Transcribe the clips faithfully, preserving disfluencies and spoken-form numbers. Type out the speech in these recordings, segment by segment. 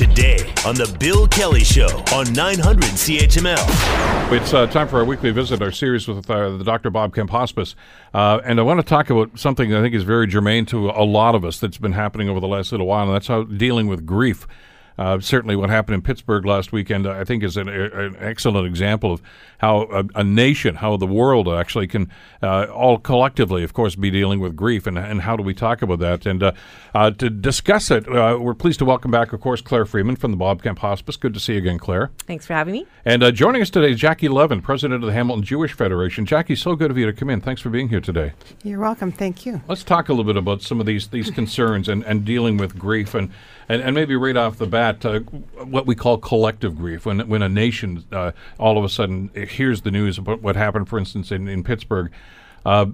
today on The Bill Kelly Show on nine hundred C H M L. It's uh, time for our weekly visit, our series with uh, the Doctor Bob Kemp Hospice. Uh, and I want to talk about something I think is very germane to a lot of us that's been happening over the last little while, and that's how dealing with grief. Uh, certainly what happened in Pittsburgh last weekend, I think, is an, a, an excellent example of how a, a nation, how the world actually can uh, all collectively, of course, be dealing with grief, and, and how do we talk about that? And uh, uh, to discuss it, uh, we're pleased to welcome back, of course, Claire Freeman from the Bob Kemp Hospice. Good to see you again, Claire. Thanks for having me. And uh, joining us today is Jackie Levin, president of the Hamilton Jewish Federation. Jackie, so good of you to come in. Thanks for being here today. You're welcome. Thank you. Let's talk a little bit about some of these, these concerns and, and dealing with grief, and, and, and maybe right off the bat, Uh, what we call collective grief, when when a nation uh, all of a sudden hears the news about what happened, for instance, in, in Pittsburgh. Uh,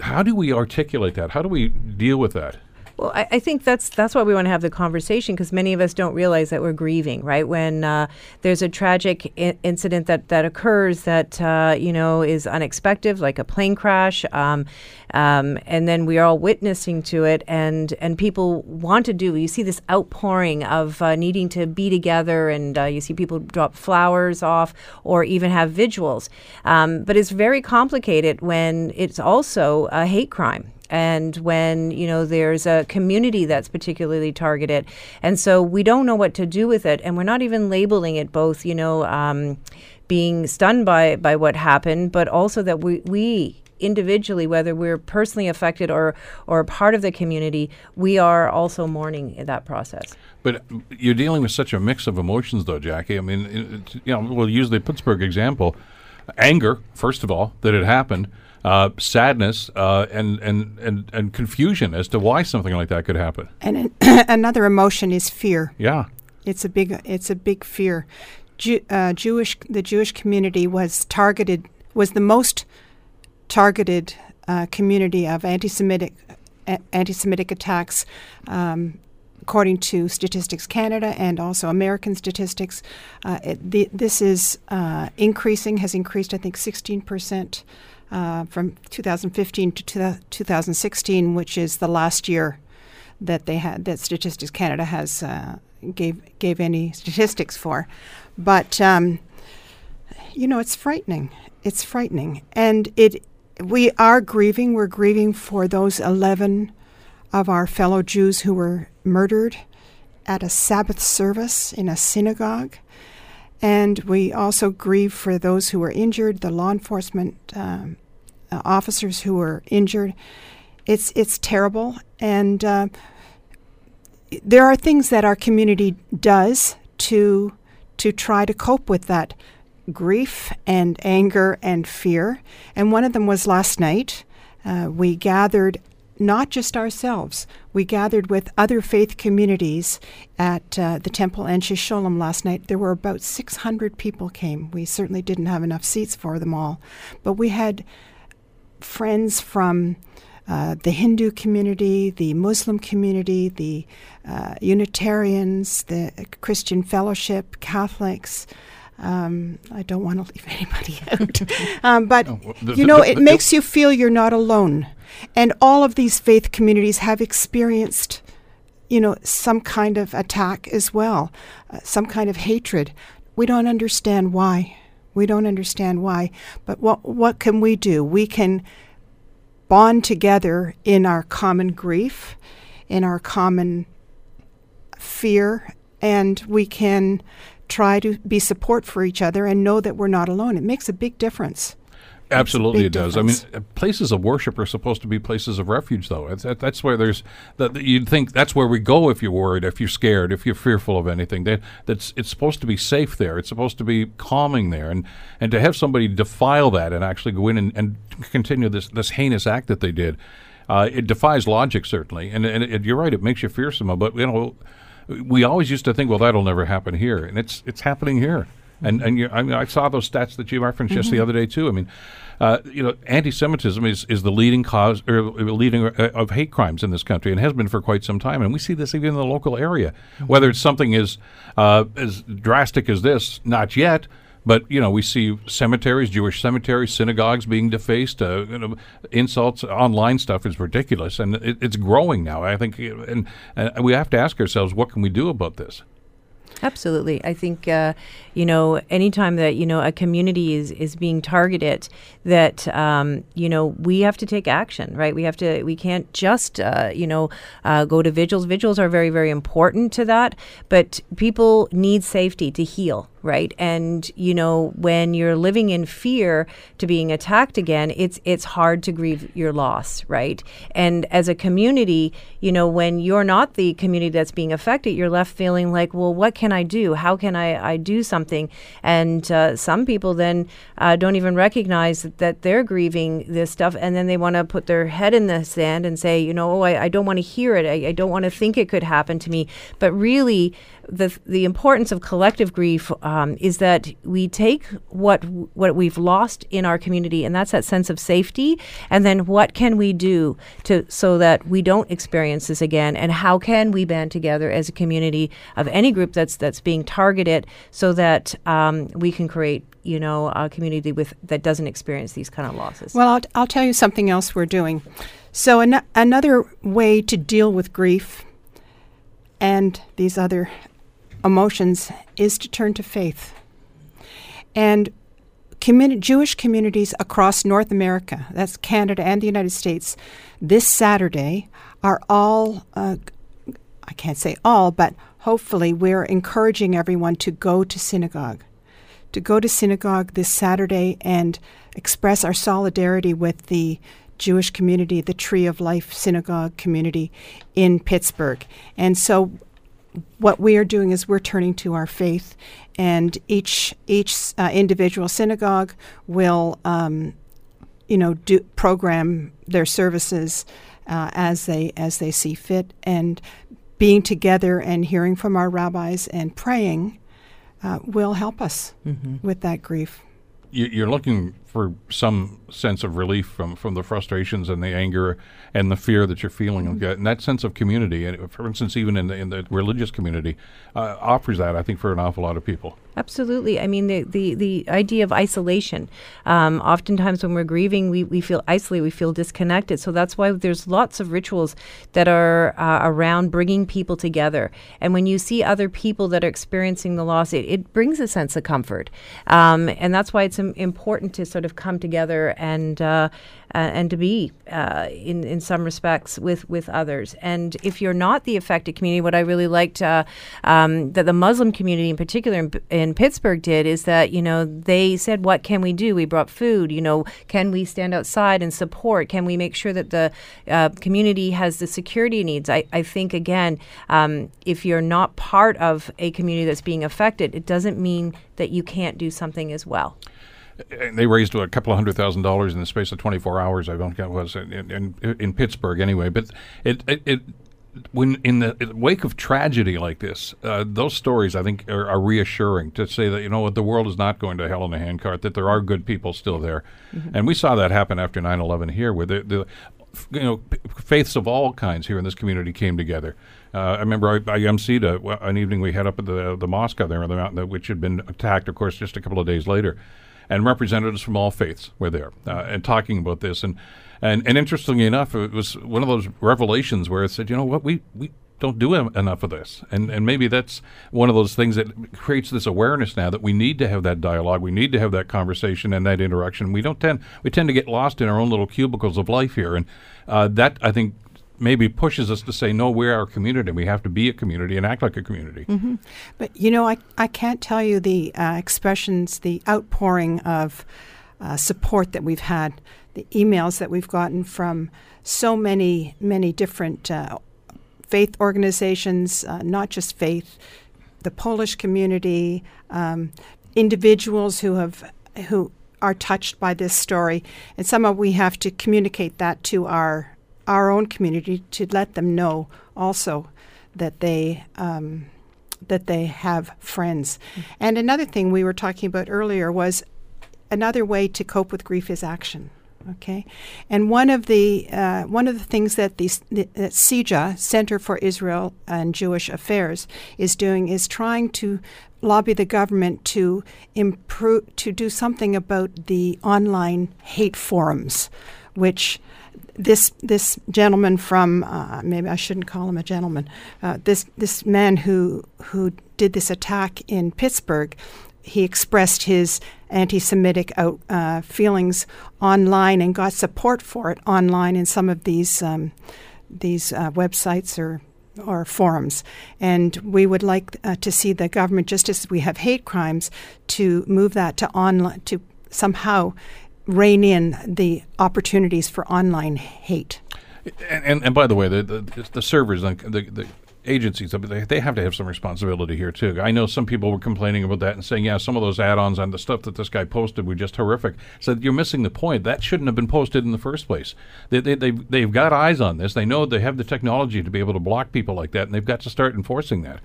how do we articulate that? How do we deal with that? Well, I, I think that's that's why we want to have the conversation, because many of us don't realize that we're grieving, right? When uh, there's a tragic I- incident that, that occurs that, uh, you know, is unexpected, like a plane crash, um, um, and then we are all witnessing to it, and, and people want to do, you see this outpouring of uh, needing to be together, and uh, you see people drop flowers off or even have vigils. Um, but it's very complicated when it's also a hate crime. And when, you know, there's a community that's particularly targeted. And so we don't know what to do with it. And we're not even labeling it both, you know, um, being stunned by, by what happened, but also that we, we individually, whether we're personally affected or, or part of the community, we are also mourning in that process. But you're dealing with such a mix of emotions, though, Jackie. I mean, it, you know, we'll use the Pittsburgh example. Anger, first of all, that it happened. Uh, sadness uh, and, and and and confusion as to why something like that could happen. And an another emotion is fear. Yeah, it's a big it's a big fear. Ju- uh, Jewish the Jewish community was targeted was the most targeted uh, community of anti-Semitic uh, anti-Semitic attacks, um, according to Statistics Canada and also American statistics. Uh, it, the, this is uh, increasing. Has increased, I think, sixteen percent. Uh, from two thousand fifteen to two thousand sixteen, which is the last year that they had that Statistics Canada has uh, gave gave any statistics for, but um, you know it's frightening. It's frightening, and it we are grieving. We're grieving for those eleven of our fellow Jews who were murdered at a Sabbath service in a synagogue. And we also grieve for those who were injured, the law enforcement um, uh, officers who were injured. It's it's terrible. And uh, there are things that our community does to to try to cope with that grief and anger and fear. And one of them was last night. Uh, we gathered, not just ourselves. We gathered with other faith communities at uh, the Temple Emanu-El Sholom last night. There were about six hundred people came. We certainly didn't have enough seats for them all. But we had friends from uh, the Hindu community, the Muslim community, the uh, Unitarians, the Christian Fellowship, Catholics. Um, I don't want to leave anybody out. um, but, oh, well, the, you know, the, the, it the, makes you feel you're not alone. And all of these faith communities have experienced, you know, some kind of attack as well, uh, some kind of hatred. We don't understand why. We don't understand why. But what what can we do? We can bond together in our common grief, in our common fear, and we can try to be support for each other and know that we're not alone. It makes a big difference. Absolutely, it does. Difference. I mean, places of worship are supposed to be places of refuge, though. It's, that, that's where there's. That, you'd think that's where we go if you're worried, if you're scared, if you're fearful of anything. That that's it's supposed to be safe there. It's supposed to be calming there, and, and to have somebody defile that and actually go in and, and continue this this heinous act that they did, uh, it defies logic, certainly. And and it, you're right, it makes you fearsome. But you know, we always used to think, well, that'll never happen here, and it's it's happening here. And and you, I mean, I saw those stats that you referenced mm-hmm. just the other day too. I mean, uh, you know, anti-Semitism is, is the leading cause or leading uh, of hate crimes in this country, and has been for quite some time. And we see this even in the local area. Whether it's something as uh, as drastic as this, not yet, But, you know, we see cemeteries, Jewish cemeteries, synagogues being defaced. Uh, you know, insults, online stuff is ridiculous, and it, it's growing now, I think. And, and we have to ask ourselves, what can we do about this? Absolutely. I think, uh, you know, anytime that, you know, a community is, is being targeted, that, um, you know, we have to take action, right? We have to, we can't just, uh, you know, uh, go to vigils. Vigils are very, very important to that, but people need safety to heal, right? And, you know, when you're living in fear to being attacked again, it's, it's hard to grieve your loss, right? And as a community, you know, when you're not the community that's being affected, you're left feeling like, well, what can I do? How can I, I do something? And uh, some people then uh, don't even recognize that, that they're grieving this stuff, and then they want to put their head in the sand and say, you know, oh, I, I don't want to hear it. I, I don't want to think it could happen to me. But really, the the importance of collective grief um, is that we take what what we've lost in our community, and that's that sense of safety, and then what can we do to so that we don't experience this again, and how can we band together as a community of any group that's that's being targeted so that um, we can create, you know, a community with that doesn't experience these kind of losses. Well, I'll, I'll tell you something else we're doing. So an- another way to deal with grief and these other emotions is to turn to faith. And communi- Jewish communities across North America, that's Canada and the United States, this Saturday are all, uh, I can't say all, but hopefully we're encouraging everyone to go to synagogue, to go to synagogue this Saturday and express our solidarity with the Jewish community, the Tree of Life Synagogue community in Pittsburgh. And so what we are doing is we're turning to our faith, and each each uh, individual synagogue will, um, you know, do program their services uh, as they as they see fit. And being together and hearing from our rabbis and praying uh, will help us mm-hmm. with that grief. You're looking for some sense of relief from, from the frustrations and the anger and the fear that you're feeling, mm-hmm. and that sense of community. And for instance, even in the, in the religious community, uh, offers that, I think, for an awful lot of people. Absolutely. I mean, the the, the idea of isolation. Um, oftentimes, when we're grieving, we, we feel isolated, we feel disconnected. So that's why there's lots of rituals that are uh, around bringing people together. And when you see other people that are experiencing the loss, it, it brings a sense of comfort. Um, and that's why it's important to sort of come together and uh, uh, and to be uh, in in some respects with, with others. And if you're not the affected community, what I really liked uh, um, that the Muslim community in particular in, in Pittsburgh did is that, you know, they said, what can we do? We brought food. You know, can we stand outside and support? Can we make sure that the uh, community has the security needs? I, I think again, um, if you're not part of a community that's being affected, it doesn't mean that you can't do something as well. And they raised a couple of hundred thousand dollars in the space of twenty-four hours, I don't count was, in, in, in Pittsburgh anyway. But it, it, it when in the wake of tragedy like this, uh, those stories, I think, are, are reassuring to say that, you know what, the world is not going to hell in a handcart, that there are good people still there. Mm-hmm. And we saw that happen after nine eleven here, where the, the you know, faiths of all kinds here in this community came together. Uh, I remember I, I emceed a, an evening we had up at the, the mosque there on the mountain, which had been attacked, of course, just a couple of days later. And representatives from all faiths were there uh, and talking about this. And, and and interestingly enough, it was one of those revelations where it said, you know what, we, we don't do em- enough of this. And and maybe that's one of those things that creates this awareness now that we need to have that dialogue. We need to have that conversation and that interaction. We don't tend, we tend to get lost in our own little cubicles of life here. And uh, that, I think, maybe pushes us to say, no, we're our community. We have to be a community and act like a community. Mm-hmm. But, you know, I, I can't tell you the uh, expressions, the outpouring of uh, support that we've had, the emails that we've gotten from so many, many different uh, faith organizations, uh, not just faith, the Polish community, um, individuals who have who are touched by this story. And somehow we have to communicate that to our our own community to let them know also that they um, that they have friends. Mm-hmm. And another thing we were talking about earlier was another way to cope with grief is action. Okay, and one of the uh, one of the things that the that SEJA, Center for Israel and Jewish Affairs, is doing is trying to lobby the government to improve to do something about the online hate forums, which this this gentleman from uh, maybe I shouldn't call him a gentleman, uh, this this man who who did this attack in Pittsburgh. He expressed his anti-Semitic out, uh, feelings online and got support for it online in some of these um, these uh, websites or or forums. And we would like uh, to see the government, just as we have hate crimes, to move that to online to somehow rein in the opportunities for online hate. And and, and by the way, the the, the servers the. the agencies, they have to have some responsibility here too. I know some people were complaining about that and saying, yeah, some of those add-ons on the stuff that this guy posted were just horrific. So you're missing the point. That shouldn't have been posted in the first place. They, they, they've, they've got eyes on this. They know they have the technology to be able to block people like that, and they've got to start enforcing that.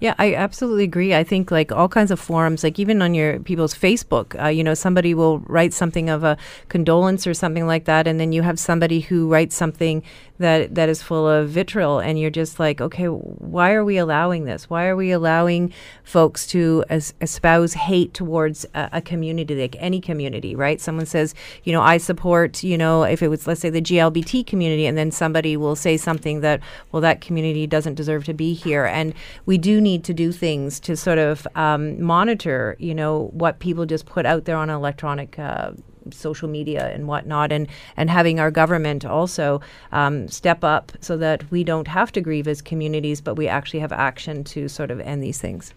Yeah, I absolutely agree. I think like all kinds of forums, like even on your people's Facebook, uh, you know, somebody will write something of a condolence or something like that. And then you have somebody who writes something that that is full of vitriol. And you're just like, okay, why are we allowing this? Why are we allowing folks to as, espouse hate towards a, a community, like any community, right? Someone says, you know, I support, you know, if it was, let's say the G L B T community, and then somebody will say something that, well, that community doesn't deserve to be here. And we do need to do things to sort of um, monitor, you know, what people just put out there on electronic uh, social media and whatnot, and, and having our government also um, step up so that we don't have to grieve as communities, but we actually have action to sort of end these things.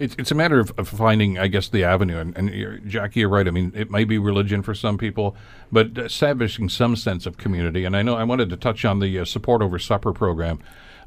It's it's a matter of, of finding, I guess, the avenue. And, and you're, Jackie, you're right. I mean, it might be religion for some people, but establishing some sense of community. And I know I wanted to touch on the uh, Support Over Supper program.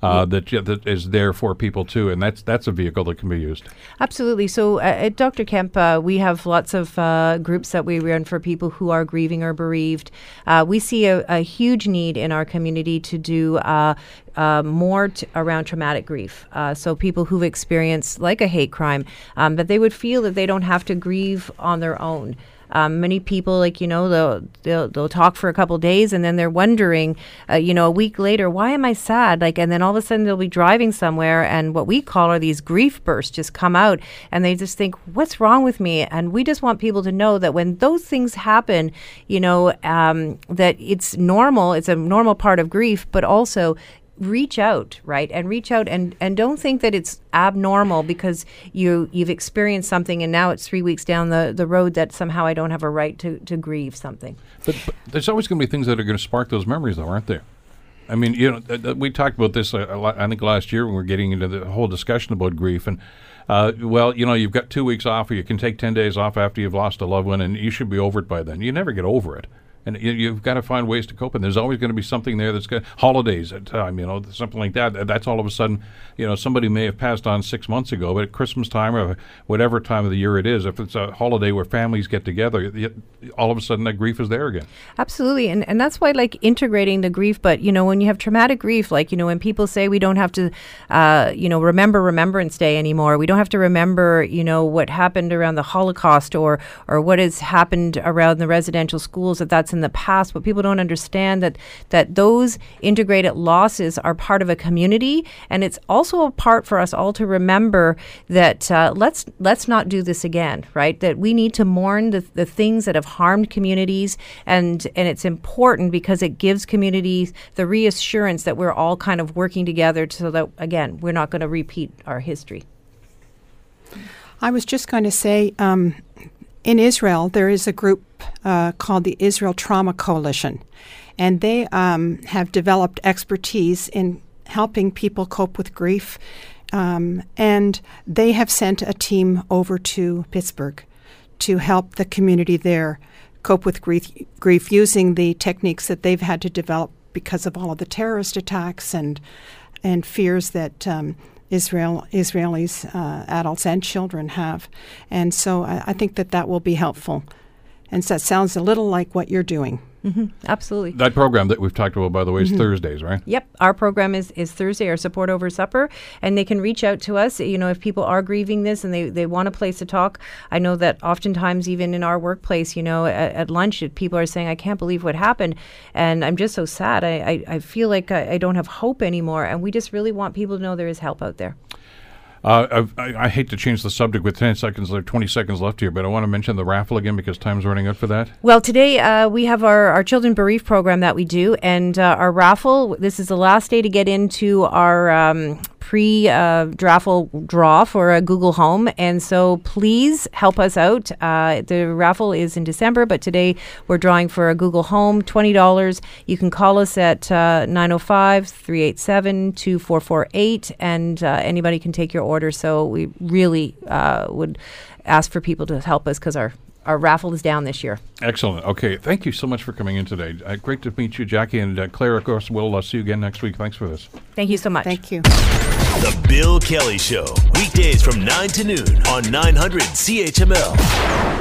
Uh, that that is there for people too, and that's that's a vehicle that can be used. Absolutely. So uh, at Doctor Kemp, uh, we have lots of uh, groups that we run for people who are grieving or bereaved. Uh, we see a, a huge need in our community to do uh, uh, more t- around traumatic grief. Uh, so people who've experienced like a hate crime, um, but they would feel that they don't have to grieve on their own. Um, many people, like, you know, they'll, they'll, they'll talk for a couple of days and then they're wondering, uh, you know, a week later, why am I sad? Like, and then all of a sudden they'll be driving somewhere and what we call are these grief bursts just come out and they just think, what's wrong with me? And we just want people to know that when those things happen, you know, um, that it's normal, it's a normal part of grief, but also reach out, right? And reach out and, and don't think that it's abnormal because you, you've experienced something and now it's three weeks down the, the road that somehow I don't have a right to, to grieve something. But, but there's always going to be things that are going to spark those memories though, aren't there? I mean, you know, th- th- we talked about this, uh, a lot, I think, last year when we were getting into the whole discussion about grief. And, uh, well, you know, you've got two weeks off or you can take ten days off after you've lost a loved one and you should be over it by then. You never get over it. And you've got to find ways to cope, and there's always going to be something there that's going to, holidays at time, you know, something like that. That's all of a sudden, you know, somebody may have passed on six months ago, but at Christmas time or whatever time of the year it is, if it's a holiday where families get together, all of a sudden that grief is there again. Absolutely, and and that's why, like, integrating the grief, but, you know, when you have traumatic grief, like, you know, when people say we don't have to, uh, you know, remember Remembrance Day anymore, we don't have to remember, you know, what happened around the Holocaust or, or what has happened around the residential schools, that that's in the past, but people don't understand that that those integrated losses are part of a community, and it's also a part for us all to remember that uh, let's let's not do this again, right? That we need to mourn the, the things that have harmed communities, and and it's important because it gives communities the reassurance that we're all kind of working together so that, again, we're not going to repeat our history. I was just going to say, um, in Israel, there is a group uh, called the Israel Trauma Coalition, and they um, have developed expertise in helping people cope with grief, um, and they have sent a team over to Pittsburgh to help the community there cope with grief, grief using the techniques that they've had to develop because of all of the terrorist attacks and and fears that um, Israel, Israelis, uh, adults and children have. And so I, I think that that will be helpful. And so that sounds a little like what you're doing. Mm-hmm. Absolutely. That program that we've talked about, by the way, is mm-hmm. Thursdays, right? Yep. Our program is, is Thursday, our support over supper, and they can reach out to us. You know, if people are grieving this and they, they want a place to talk, I know that oftentimes even in our workplace, you know, at, at lunch, people are saying, I can't believe what happened, and I'm just so sad. I, I, I feel like I, I don't have hope anymore, and we just really want people to know there is help out there. Uh, I, I hate to change the subject with ten seconds or twenty seconds left here, but I want to mention the raffle again because time's running out for that. Well, today uh, we have our, our Children Bereaved program that we do, and uh, our raffle, this is the last day to get into our um, pre-raffle uh, draw for a Google Home, and so please help us out. Uh, the raffle is in December, but today we're drawing for a Google Home, twenty dollars. You can call us at uh, nine oh five, three eight seven, two four four eight, and uh, anybody can take your order, so we really uh, would ask for people to help us because our, our raffle is down this year. Excellent. Okay, thank you so much for coming in today. Uh, great to meet you, Jackie, and uh, Claire, of course. We'll uh, see you again next week. Thanks for this. Thank you so much. Thank you. The Bill Kelly Show, weekdays from nine to noon on nine hundred C H M L.